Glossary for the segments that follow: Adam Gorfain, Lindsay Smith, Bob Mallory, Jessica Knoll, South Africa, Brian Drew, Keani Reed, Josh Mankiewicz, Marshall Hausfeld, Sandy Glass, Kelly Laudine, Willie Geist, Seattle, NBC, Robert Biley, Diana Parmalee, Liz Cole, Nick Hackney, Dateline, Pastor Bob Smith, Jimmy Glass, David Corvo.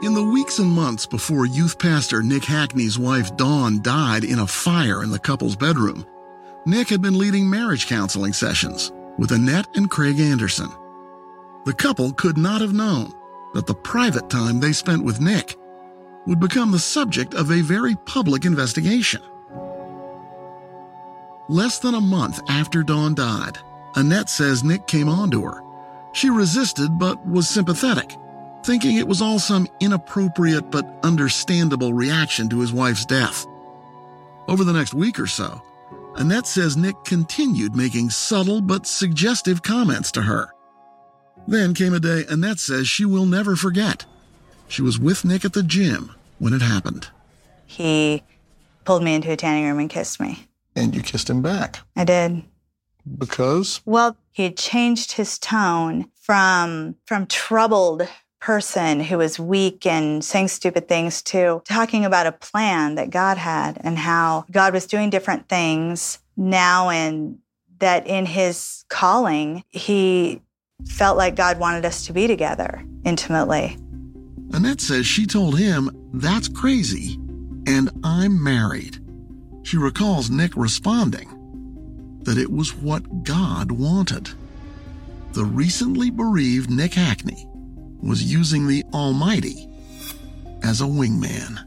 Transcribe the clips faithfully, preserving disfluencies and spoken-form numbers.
In the weeks and months before youth pastor Nick Hackney's wife Dawn died in a fire in the couple's bedroom, Nick had been leading marriage counseling sessions with Annette and Craig Anderson. The couple could not have known that the private time they spent with Nick would become the subject of a very public investigation. Less than a month after Dawn died, Annette says Nick came on to her. She resisted but was sympathetic, thinking it was all some inappropriate but understandable reaction to his wife's death. Over the next week or so, Annette says Nick continued making subtle but suggestive comments to her. Then came a day Annette says she will never forget. She was with Nick at the gym when it happened. He pulled me into a tanning room and kissed me. And you kissed him back. I did. Because? Well, he had changed his tone from from troubled person who was weak and saying stupid things to talking about a plan that God had and how God was doing different things now, and that in his calling, he felt like God wanted us to be together intimately. Annette says she told him, "That's crazy, and I'm married." She recalls Nick responding that it was what God wanted. The recently bereaved Nick Hackney was using the Almighty as a wingman.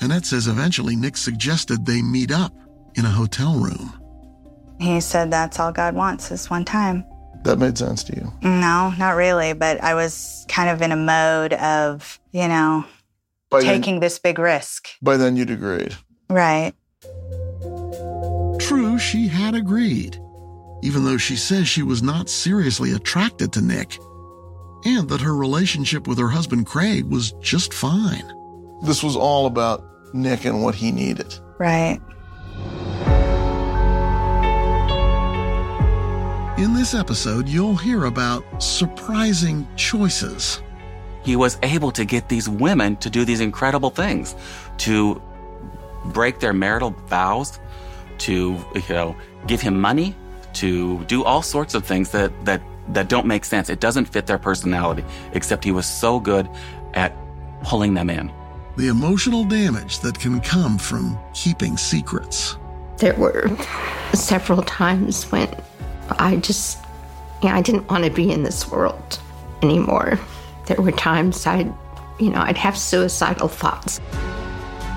Annette says eventually Nick suggested they meet up in a hotel room. He said, "That's all God wants is one time." That made sense to you? No, not really, but I was kind of in a mode of, you know, by taking then, this big risk. By then you degrade. Right. True, she had agreed, even though she says she was not seriously attracted to Nick, and that her relationship with her husband Craig was just fine. This was all about Nick and what he needed. Right. In this episode, you'll hear about surprising choices. He was able to get these women to do these incredible things, to break their marital vows, to, you know, give him money, to do all sorts of things that, that, that don't make sense. It doesn't fit their personality, except he was so good at pulling them in. The emotional damage that can come from keeping secrets. There were several times when I just, you know, I didn't want to be in this world anymore. There were times I'd, you know, I'd have suicidal thoughts.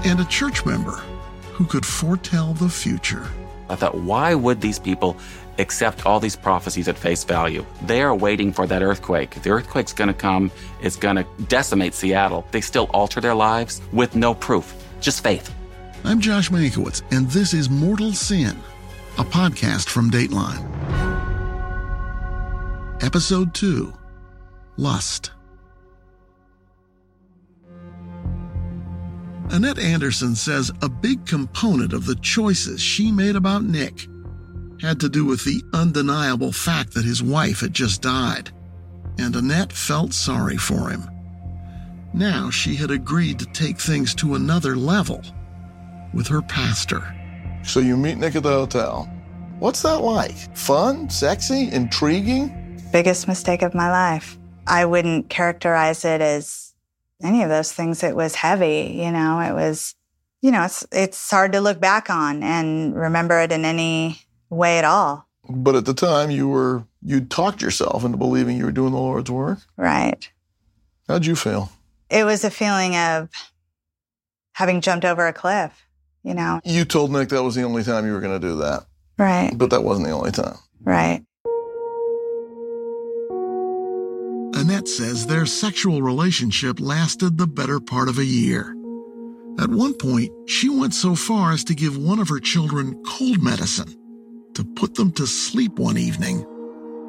And a church member who could foretell the future. I thought, why would these people accept all these prophecies at face value? They are waiting for that earthquake. The earthquake's going to come. It's going to decimate Seattle. They still alter their lives with no proof, just faith. I'm Josh Mankiewicz, and this is Mortal Sin, a podcast from Dateline. Episode two, Lust. Annette Anderson says a big component of the choices she made about Nick had to do with the undeniable fact that his wife had just died, and Annette felt sorry for him. Now she had agreed to take things to another level with her pastor. So you meet Nick at the hotel. What's that like? Fun? Sexy? Intriguing? Biggest mistake of my life. I wouldn't characterize it as any of those things. It was heavy, you know, it was, you know, it's it's hard to look back on and remember it in any way at all. But at the time you were, you talked yourself into believing you were doing the Lord's work. Right. How'd you feel? It was a feeling of having jumped over a cliff, you know. You told Nick that was the only time you were going to do that. Right. But that wasn't the only time. Right. Annette says their sexual relationship lasted the better part of a year. At one point, she went so far as to give one of her children cold medicine to put them to sleep one evening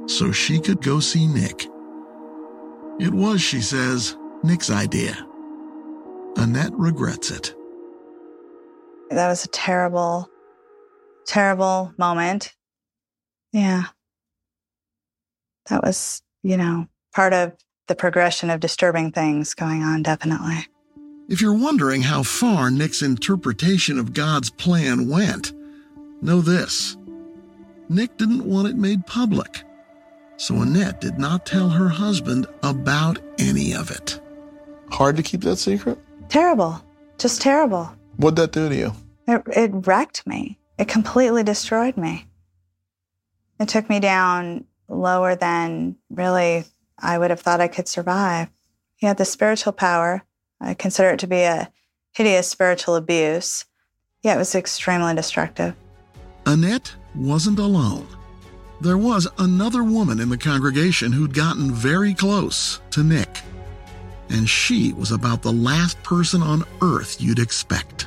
so she could go see Nick. It was, she says, Nick's idea. Annette regrets it. That was a terrible, terrible moment. Yeah. That was, you know, part of the progression of disturbing things going on, definitely. If you're wondering how far Nick's interpretation of God's plan went, know this. Nick didn't want it made public, so Annette did not tell her husband about any of it. Hard to keep that secret? Terrible. Just terrible. What'd that do to you? It, it wrecked me. It completely destroyed me. It took me down lower than really I would have thought I could survive. He had the spiritual power. I consider it to be a hideous spiritual abuse. Yeah, it was extremely destructive. Annette wasn't alone. There was another woman in the congregation who'd gotten very close to Nick. And she was about the last person on earth you'd expect.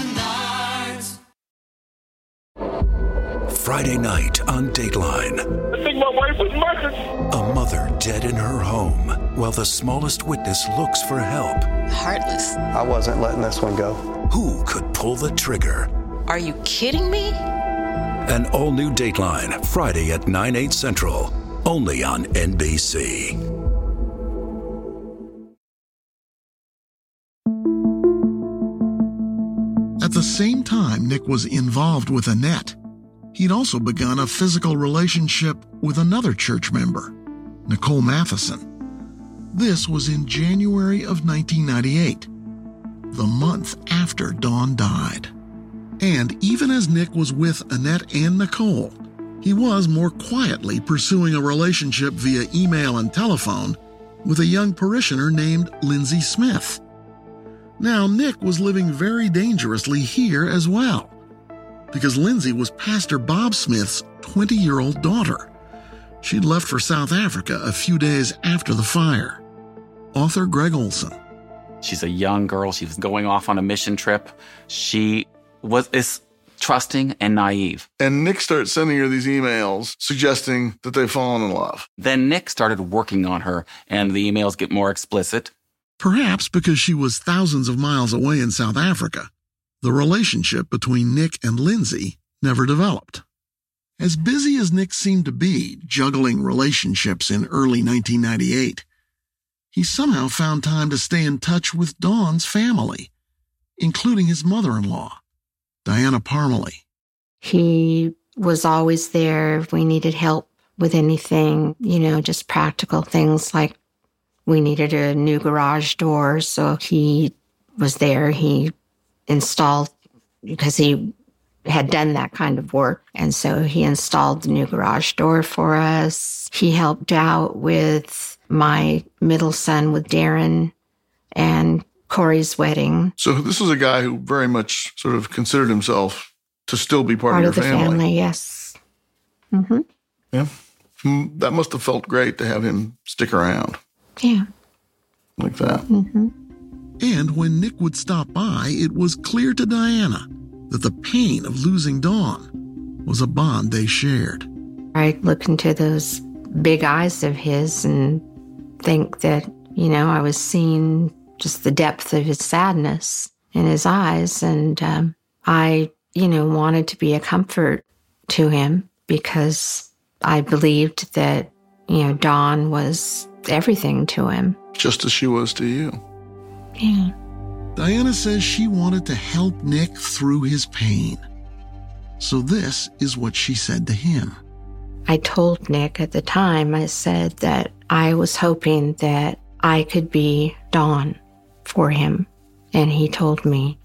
Friday night on Dateline. I think my wife was murdered. A mother dead in her home while the smallest witness looks for help. Heartless. I wasn't letting this one go. Who could pull the trigger? Are you kidding me? An all-new Dateline, Friday at nine, eight Central, only on N B C. At the same time Nick was involved with Annette, he'd also begun a physical relationship with another church member, Nicole Matheson. This was in January of nineteen ninety-eight, the month after Dawn died. And even as Nick was with Annette and Nicole, he was more quietly pursuing a relationship via email and telephone with a young parishioner named Lindsay Smith. Now, Nick was living very dangerously here as well, because Lindsay was Pastor Bob Smith's twenty-year-old daughter. She'd left for South Africa a few days after the fire. Author Greg Olson. She's a young girl. She was going off on a mission trip. She was is trusting and naive. And Nick starts sending her these emails suggesting that they've fallen in love. Then Nick started working on her, and the emails get more explicit. Perhaps because she was thousands of miles away in South Africa, the relationship between Nick and Lindsay never developed. As busy as Nick seemed to be juggling relationships in early nineteen ninety-eight, he somehow found time to stay in touch with Dawn's family, including his mother-in-law, Diana Parmalee. He was always there if we needed help with anything, you know, just practical things like we needed a new garage door, so he was there. He installed, because he had done that kind of work. And so he installed the new garage door for us. He helped out with my middle son, with Darren, and Corey's wedding. So this was a guy who very much sort of considered himself to still be part, part of your family. Part of the family, yes. Mm-hmm. Yeah. That must have felt great to have him stick around. Yeah. Like that. Mm-hmm. And when Nick would stop by, it was clear to Diana that the pain of losing Dawn was a bond they shared. I look into those big eyes of his and think that, you know, I was seeing just the depth of his sadness in his eyes. And um, I, you know, wanted to be a comfort to him because I believed that, you know, Dawn was everything to him. Just as she was to you. Yeah. Diana says she wanted to help Nick through his pain. So this is what she said to him. I told Nick at the time, I said that I was hoping that I could be Dawn for him. And he told me.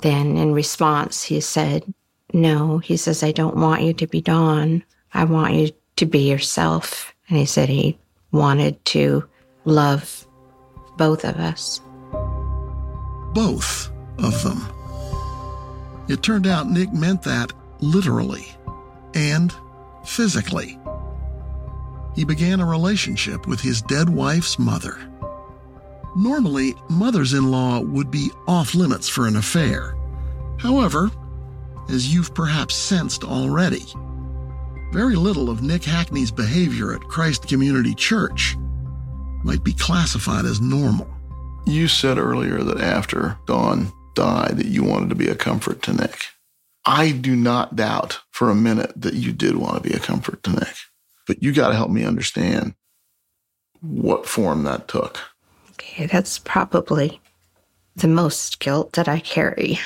Then in response, he said, no, he says, I don't want you to be Dawn. I want you to be yourself. And he said he wanted to love both of us. Both of them. It turned out Nick meant that literally and physically. He began a relationship with his dead wife's mother. Normally, mothers-in-law would be off limits for an affair. However, as you've perhaps sensed already, very little of Nick Hackney's behavior at Christ Community Church might be classified as normal. You said earlier that after Dawn died that you wanted to be a comfort to Nick. I do not doubt for a minute that you did want to be a comfort to Nick, but you got to help me understand what form that took. Okay, that's probably the most guilt that I carry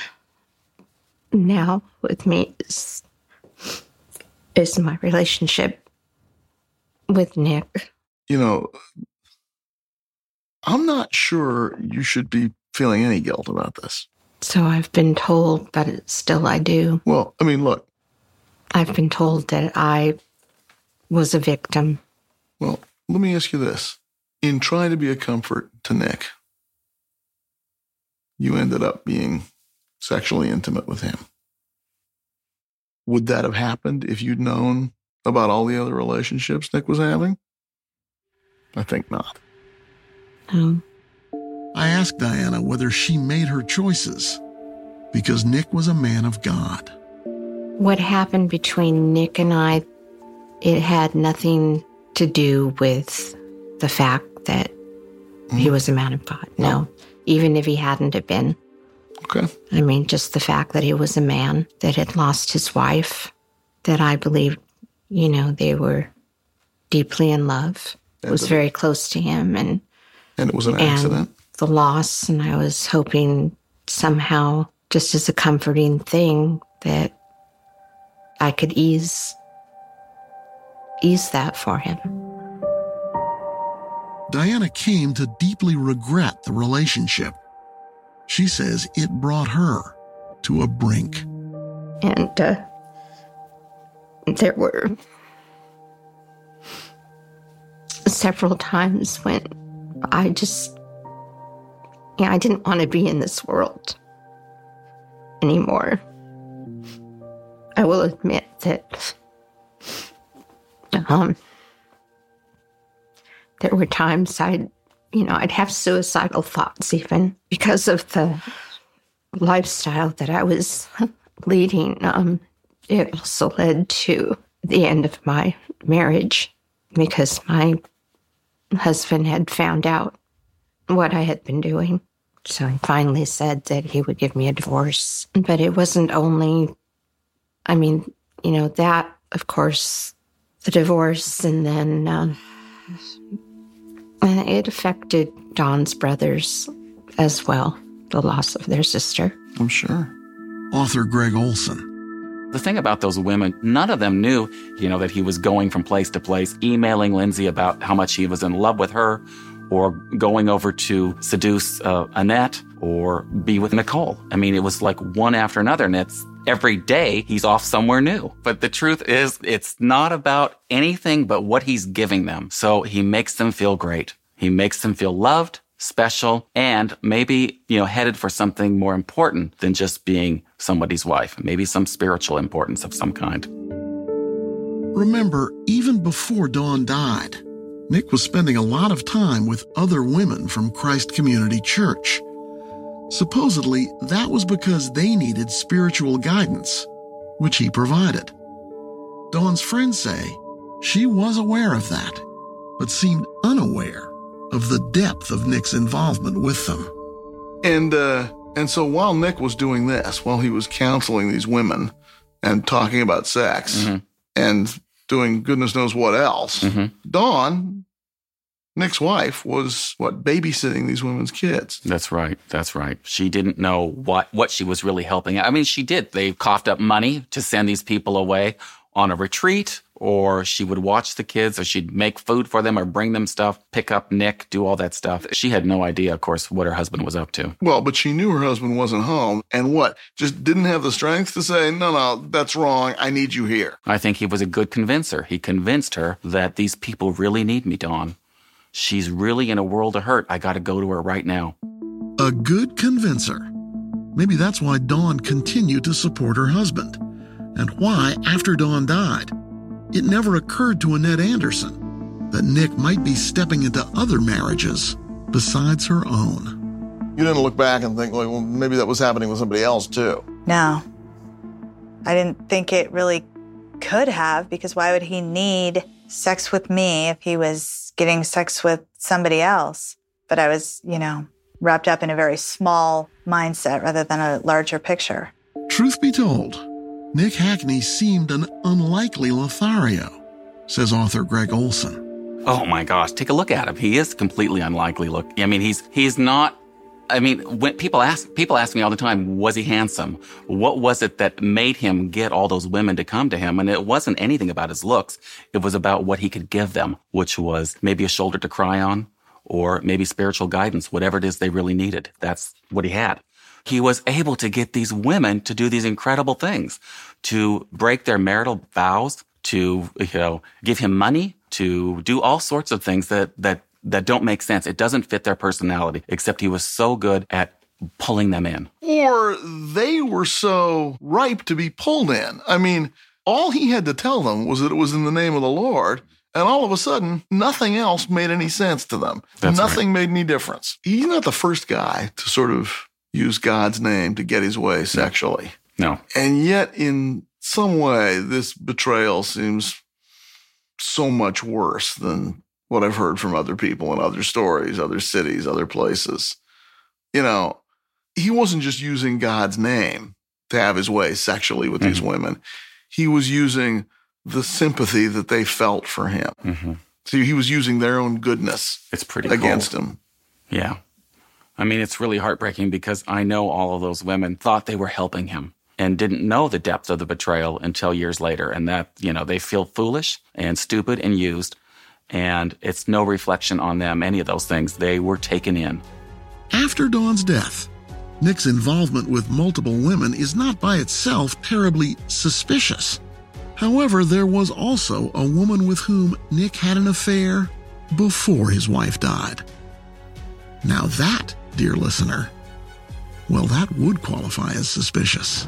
now with me is, is my relationship with Nick. You know, I'm not sure you should be feeling any guilt about this. So I've been told, but still I do. Well, I mean, look. I've been told that I was a victim. Well, let me ask you this. In trying to be a comfort to Nick, you ended up being sexually intimate with him. Would that have happened if you'd known about all the other relationships Nick was having? I think not. No. I asked Diana whether she made her choices because Nick was a man of God. What happened between Nick and I, it had nothing to do with the fact that mm. he was a man of God. No, even if he hadn't have been. Okay. I mean, just the fact that he was a man that had lost his wife, that I believed, you know, they were deeply in love, and was the, very close to him. And, and it was an and, accident. The loss, and I was hoping somehow, just as a comforting thing, that I could ease ease that for him. Diana came to deeply regret the relationship. She says it brought her to a brink. And uh, there were several times when I just Yeah, I didn't want to be in this world anymore. I will admit that um, there were times I'd, you know, I'd have suicidal thoughts even because of the lifestyle that I was leading. Um, it also led to the end of my marriage because my husband had found out what I had been doing. So he finally said that he would give me a divorce. But it wasn't only, I mean, you know, that, of course, the divorce, and then uh, it affected Dawn's brothers as well, the loss of their sister. I'm sure. Author Greg Olson. The thing about those women, none of them knew, you know, that he was going from place to place, emailing Lindsay about how much he was in love with her, or going over to seduce uh, Annette, or be with Nicole. I mean, it was like one after another, and it's every day he's off somewhere new. But the truth is, it's not about anything but what he's giving them. So he makes them feel great. He makes them feel loved, special, and maybe, you know, headed for something more important than just being somebody's wife, maybe some spiritual importance of some kind. Remember, even before Dawn died, Nick was spending a lot of time with other women from Christ Community Church. Supposedly, that was because they needed spiritual guidance, which he provided. Dawn's friends say she was aware of that, but seemed unaware of the depth of Nick's involvement with them. And, uh, and so while Nick was doing this, while he was counseling these women and talking about sex mm-hmm. and doing goodness knows what else, mm-hmm. Dawn, Nick's wife, was, what, babysitting these women's kids. That's right. That's right. She didn't know what, what she was really helping. I mean, she did. They coughed up money to send these people away on a retreat, or she would watch the kids, or she'd make food for them or bring them stuff, pick up Nick, do all that stuff. She had no idea, of course, what her husband was up to. Well, but she knew her husband wasn't home, and what, just didn't have the strength to say, no, no, that's wrong, I need you here. I think he was a good convincer. He convinced her that these people really need me, Dawn. She's really in a world of hurt. I got to go to her right now. A good convincer. Maybe that's why Dawn continued to support her husband, and why, after Dawn died, it never occurred to Annette Anderson that Nick might be stepping into other marriages besides her own. You didn't look back and think, well, maybe that was happening with somebody else, too. No. I didn't think it really Could have, because why would he need sex with me if he was getting sex with somebody else? But I was, you know, wrapped up in a very small mindset rather than a larger picture. Truth be told, Nick Hackney seemed an unlikely Lothario, says author Greg Olson. Oh my gosh, take a look at him. He is completely unlikely. Look, I mean, he's he's not. I mean, when people ask people ask me all the time, was he handsome? What was it that made him get all those women to come to him? And it wasn't anything about his looks. It was about what he could give them, which was maybe a shoulder to cry on, or maybe spiritual guidance, whatever it is they really needed. That's what he had. He was able to get these women to do these incredible things, to break their marital vows, to, you know, give him money, to do all sorts of things that that that don't make sense. It doesn't fit their personality, except he was so good at pulling them in. Or they were so ripe to be pulled in. I mean, all he had to tell them was that it was in the name of the Lord, and all of a sudden, nothing else made any sense to them. That's nothing right. Made any difference. He's not the first guy to sort of use God's name to get his way sexually. No. And yet, in some way, this betrayal seems so much worse than what I've heard from other people in other stories, other cities, other places. You know, he wasn't just using God's name to have his way sexually with mm-hmm. these women. He was using the sympathy that they felt for him. Mm-hmm. So he was using their own goodness it's pretty against cool. him. Yeah. I mean, it's really heartbreaking because I know all of those women thought they were helping him and didn't know the depth of the betrayal until years later. And that, you know, they feel foolish and stupid and used. And it's no reflection on them, any of those things. They were taken in. After Dawn's death, Nick's involvement with multiple women is not by itself terribly suspicious. However, there was also a woman with whom Nick had an affair before his wife died. Now that, dear listener, well, that would qualify as suspicious.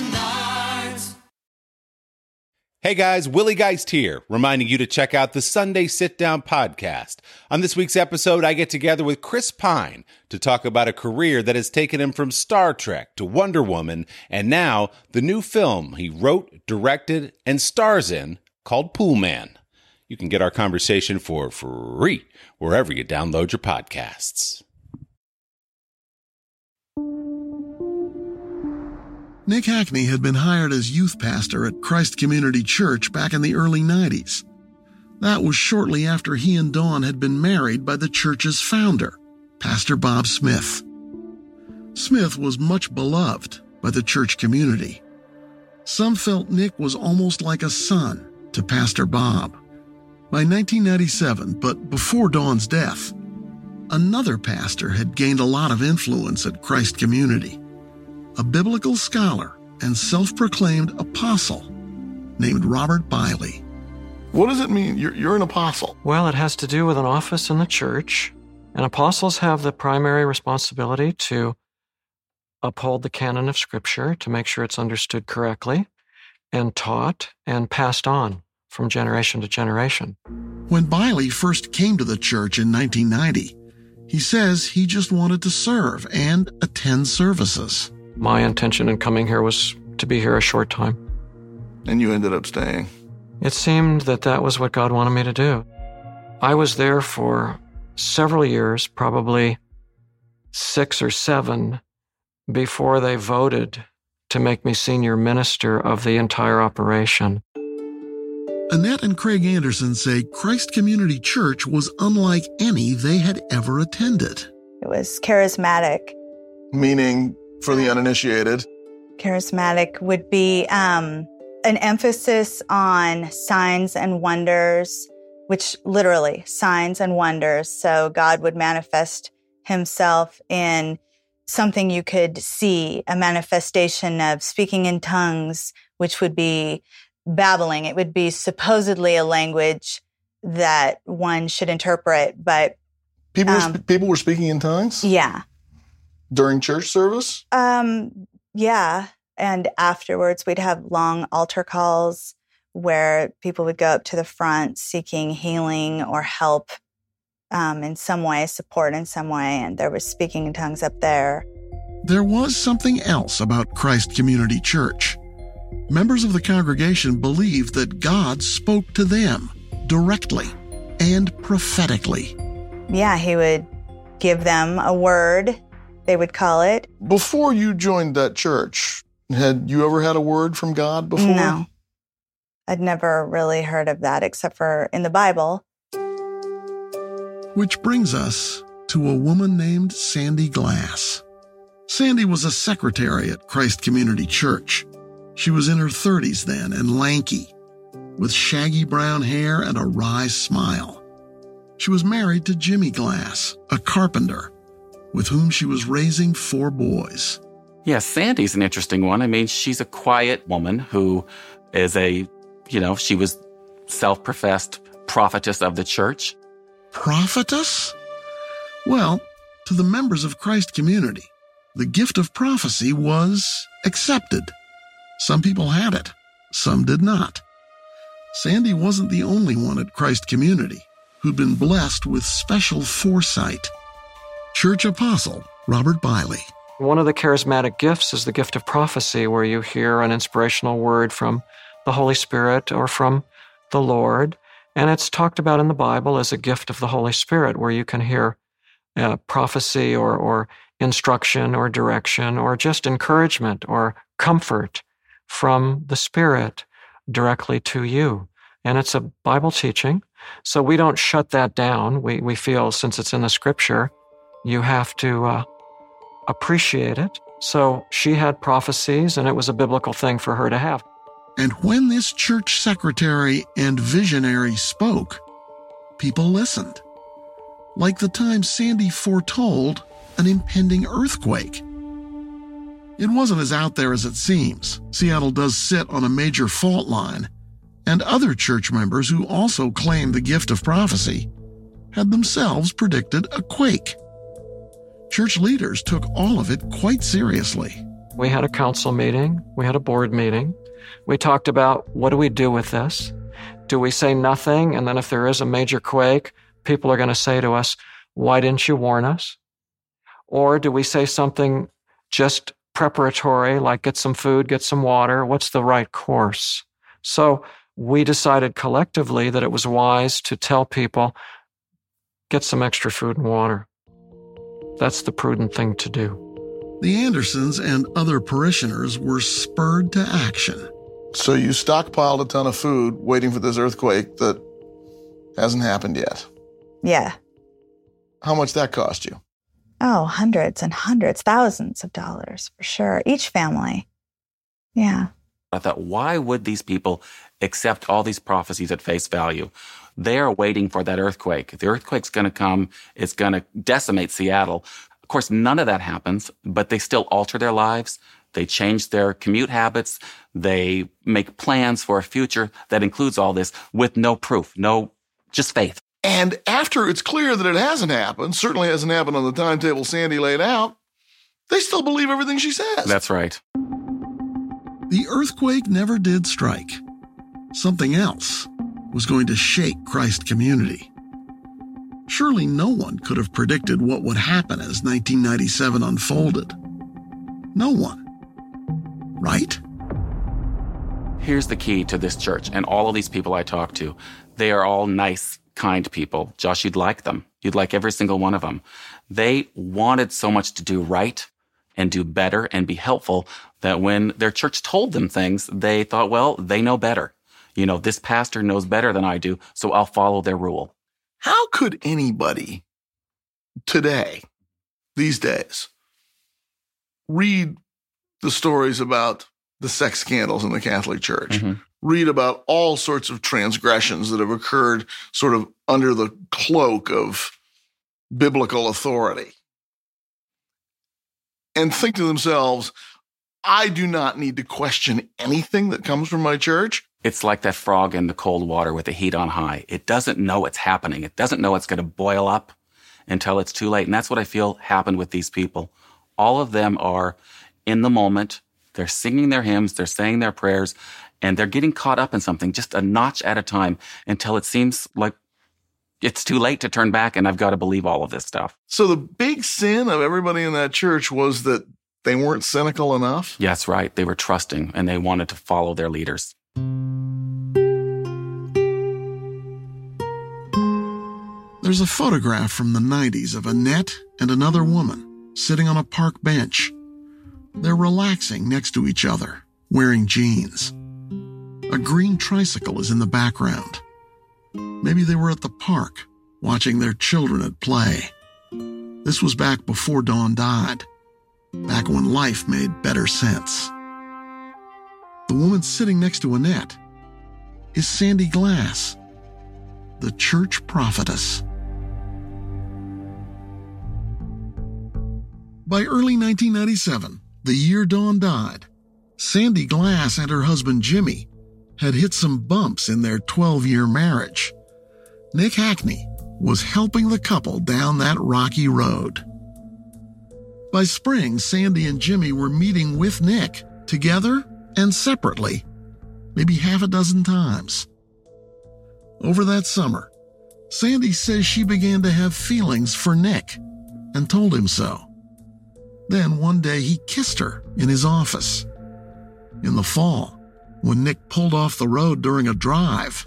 Hey guys, Willie Geist here, reminding you to check out the Sunday Sit Down podcast. On this week's episode, I get together with Chris Pine to talk about a career that has taken him from Star Trek to Wonder Woman, and now the new film he wrote, directed, and stars in called Pool Man. You can get our conversation for free wherever you download your podcasts. Nick Hackney had been hired as youth pastor at Christ Community Church back in the early nineties. That was shortly after he and Dawn had been married by the church's founder, Pastor Bob Smith. Smith was much beloved by the church community. Some felt Nick was almost like a son to Pastor Bob. By nineteen ninety-seven, but before Dawn's death, another pastor had gained a lot of influence at Christ Community. A biblical scholar and self-proclaimed apostle named Robert Biley. What does it mean you're, you're an apostle? Well, it has to do with an office in the church, and apostles have the primary responsibility to uphold the canon of Scripture, to make sure it's understood correctly and taught and passed on from generation to generation. When Biley first came to the church in nineteen ninety, he says he just wanted to serve and attend services. My intention in coming here was to be here a short time. And you ended up staying. It seemed that that was what God wanted me to do. I was there for several years, probably six or seven, before they voted to make me senior minister of the entire operation. Annette and Craig Anderson say Christ Community Church was unlike any they had ever attended. It was charismatic. Meaning, for the uninitiated, charismatic would be um, an emphasis on signs and wonders, which literally signs and wonders. So God would manifest himself in something you could see, a manifestation of speaking in tongues, which would be babbling. It would be supposedly a language that one should interpret, but people um, were sp- people were speaking in tongues? Yeah. During church service? Um, yeah. And afterwards, we'd have long altar calls where people would go up to the front seeking healing or help um, in some way, support in some way, and there was speaking in tongues up there. There was something else about Christ Community Church. Members of the congregation believed that God spoke to them directly and prophetically. Yeah, he would give them a word, they would call it. Before you joined that church, had you ever had a word from God before? No. I'd never really heard of that except for in the Bible. Which brings us to a woman named Sandy Glass. Sandy was a secretary at Christ Community Church. She was in her thirties then and lanky, with shaggy brown hair and a wry smile. She was married to Jimmy Glass, a carpenter, with whom she was raising four boys. Yeah, Sandy's an interesting one. I mean, she's a quiet woman who is a, you know, she was self-professed prophetess of the church. Prophetess? Well, to the members of Christ Community, the gift of prophecy was accepted. Some people had it, some did not. Sandy wasn't the only one at Christ Community who'd been blessed with special foresight. Church apostle Robert Biley. One of the charismatic gifts is the gift of prophecy, where you hear an inspirational word from the Holy Spirit or from the Lord. And it's talked about in the Bible as a gift of the Holy Spirit, where you can hear uh, prophecy or, or instruction or direction or just encouragement or comfort from the Spirit directly to you. And it's a Bible teaching. So we don't shut that down. We, we feel since it's in the Scripture, you have to uh, appreciate it. So she had prophecies, and it was a biblical thing for her to have. And when this church secretary and visionary spoke, people listened. Like the time Sandy foretold an impending earthquake. It wasn't as out there as it seems. Seattle does sit on a major fault line, and other church members who also claimed the gift of prophecy had themselves predicted a quake. Church leaders took all of it quite seriously. We had a council meeting. We had a board meeting. We talked about, what do we do with this? Do we say nothing? And then if there is a major quake, people are going to say to us, why didn't you warn us? Or do we say something just preparatory, like get some food, get some water? What's the right course? So we decided collectively that it was wise to tell people, get some extra food and water. That's the prudent thing to do. The Andersons and other parishioners were spurred to action. So you stockpiled a ton of food waiting for this earthquake that hasn't happened yet. Yeah. How much that cost you? Oh, hundreds and hundreds, thousands of dollars for sure. Each family. Yeah. I thought, why would these people accept all these prophecies at face value? They are waiting for that earthquake. The earthquake's going to come. It's going to decimate Seattle. Of course, none of that happens, but they still alter their lives. They change their commute habits. They make plans for a future that includes all this with no proof, no, just faith. And after it's clear that it hasn't happened, certainly hasn't happened on the timetable Sandy laid out, they still believe everything she says. That's right. The earthquake never did strike. Something else was going to shake Christ Community. Surely no one could have predicted what would happen as nineteen ninety-seven unfolded. No one. Right? Here's the key to this church and all of these people I talk to. They are all nice, kind people. Josh, you'd like them. You'd like every single one of them. They wanted so much to do right and do better and be helpful that when their church told them things, they thought, well, they know better. You know, this pastor knows better than I do, so I'll follow their rule. How could anybody today, these days, read the stories about the sex scandals in the Catholic Church, mm-hmm. read about all sorts of transgressions that have occurred sort of under the cloak of biblical authority, and think to themselves, I do not need to question anything that comes from my church. It's like that frog in the cold water with the heat on high. It doesn't know it's happening. It doesn't know it's going to boil up until it's too late. And that's what I feel happened with these people. All of them are in the moment. They're singing their hymns. They're saying their prayers. And they're getting caught up in something, just a notch at a time, until it seems like it's too late to turn back and I've got to believe all of this stuff. So the big sin of everybody in that church was that they weren't cynical enough? Yes, right. They were trusting and they wanted to follow their leaders. There's a photograph from the nineties of Annette and another woman sitting on a park bench. They're relaxing next to each other, wearing jeans. A green tricycle is in the background. Maybe they were at the park, watching their children at play. This was back before Dawn died, back when life made better sense. The woman sitting next to Annette is Sandy Glass, the church prophetess. By early nineteen ninety-seven, the year Dawn died, Sandy Glass and her husband Jimmy had hit some bumps in their twelve-year marriage. Nick Hackney was helping the couple down that rocky road. By spring, Sandy and Jimmy were meeting with Nick, together and separately, maybe half a dozen times. Over that summer, Sandy says she began to have feelings for Nick and told him so. Then one day he kissed her in his office. In the fall, when Nick pulled off the road during a drive,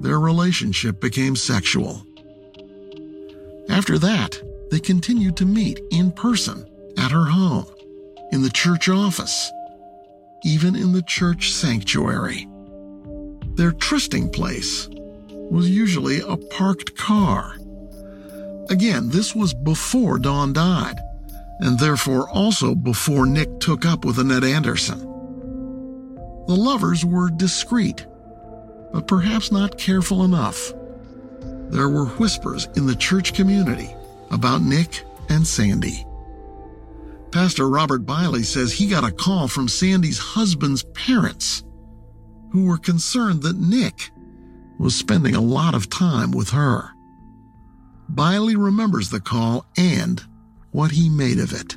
their relationship became sexual. After that, they continued to meet in person at her home, in the church office, even in the church sanctuary. Their trysting place was usually a parked car. Again, this was before Dawn died, and therefore also before Nick took up with Annette Anderson. The lovers were discreet, but perhaps not careful enough. There were whispers in the church community about Nick and Sandy. Pastor Robert Biley says he got a call from Sandy's husband's parents, who were concerned that Nick was spending a lot of time with her. Biley remembers the call and what he made of it.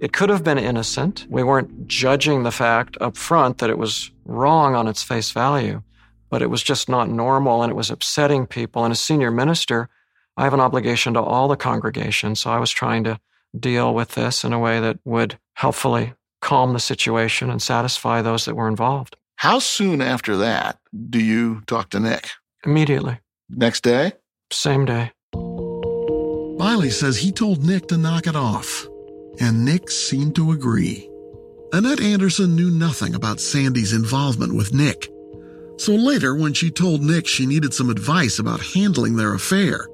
It could have been innocent. We weren't judging the fact up front that it was wrong on its face value, but it was just not normal and it was upsetting people. And as senior minister, I have an obligation to all the congregation, so I was trying to deal with this in a way that would helpfully calm the situation and satisfy those that were involved. How soon after that do you talk to Nick? Immediately. Next day? Same day. Biley says he told Nick to knock it off, and Nick seemed to agree. Annette Anderson knew nothing about Sandy's involvement with Nick. So later, when she told Nick she needed some advice about handling their affair,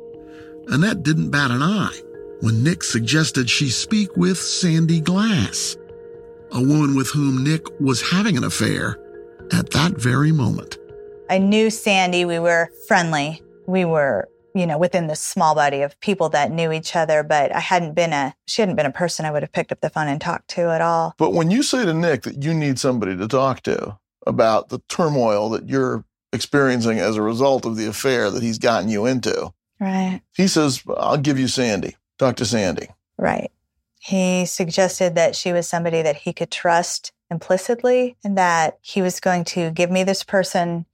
Annette didn't bat an eye when Nick suggested she speak with Sandy Glass, a woman with whom Nick was having an affair at that very moment. I knew Sandy. We were friendly. We were you know, within this small body of people that knew each other, but I hadn't been a, she hadn't been a person I would have picked up the phone and talked to at all. But when you say to Nick that you need somebody to talk to about the turmoil that you're experiencing as a result of the affair that he's gotten you into, right? He says, I'll give you Sandy. Talk to Sandy. Right. He suggested that she was somebody that he could trust implicitly and that he was going to give me this person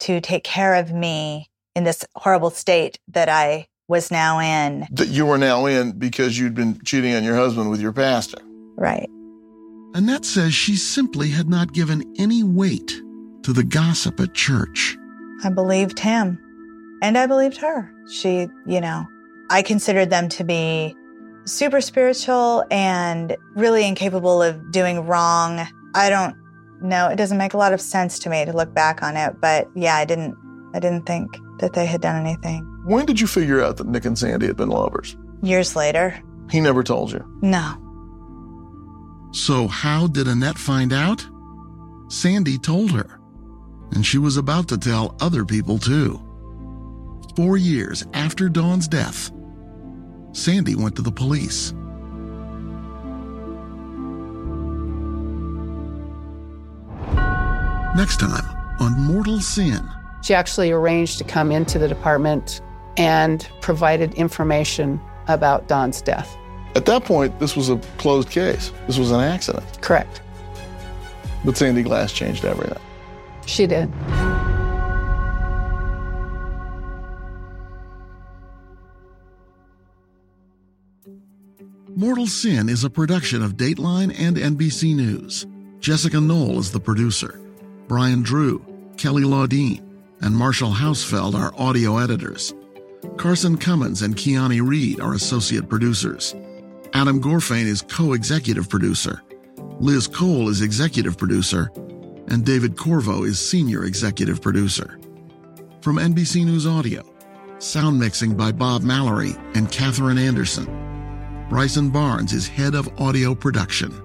to take care of me in this horrible state that I was now in. That you were now in because you'd been cheating on your husband with your pastor. Right. Annette says she simply had not given any weight to the gossip at church. I believed him, and I believed her. She, you know, I considered them to be super spiritual and really incapable of doing wrong. I don't know. It doesn't make a lot of sense to me to look back on it, but yeah, I didn't I didn't think that they had done anything. When did you figure out that Nick and Sandy had been lovers? Years later. He never told you? No. So how did Annette find out? Sandy told her, and she was about to tell other people too. Four years after Dawn's death, Sandy went to the police. Next time on Mortal Sin. She actually arranged to come into the department and provided information about Dawn's death. At that point, this was a closed case. This was an accident. Correct. But Sandy Glass changed everything. She did. Mortal Sin is a production of Dateline and N B C News. Jessica Knoll is the producer. Brian Drew, Kelly Laudine, and Marshall Hausfeld are audio editors. Carson Cummins and Keani Reed are associate producers. Adam Gorfain is co-executive producer. Liz Cole is executive producer. And David Corvo is senior executive producer. From N B C News Audio, sound mixing by Bob Mallory and Catherine Anderson. Bryson Barnes is head of audio production.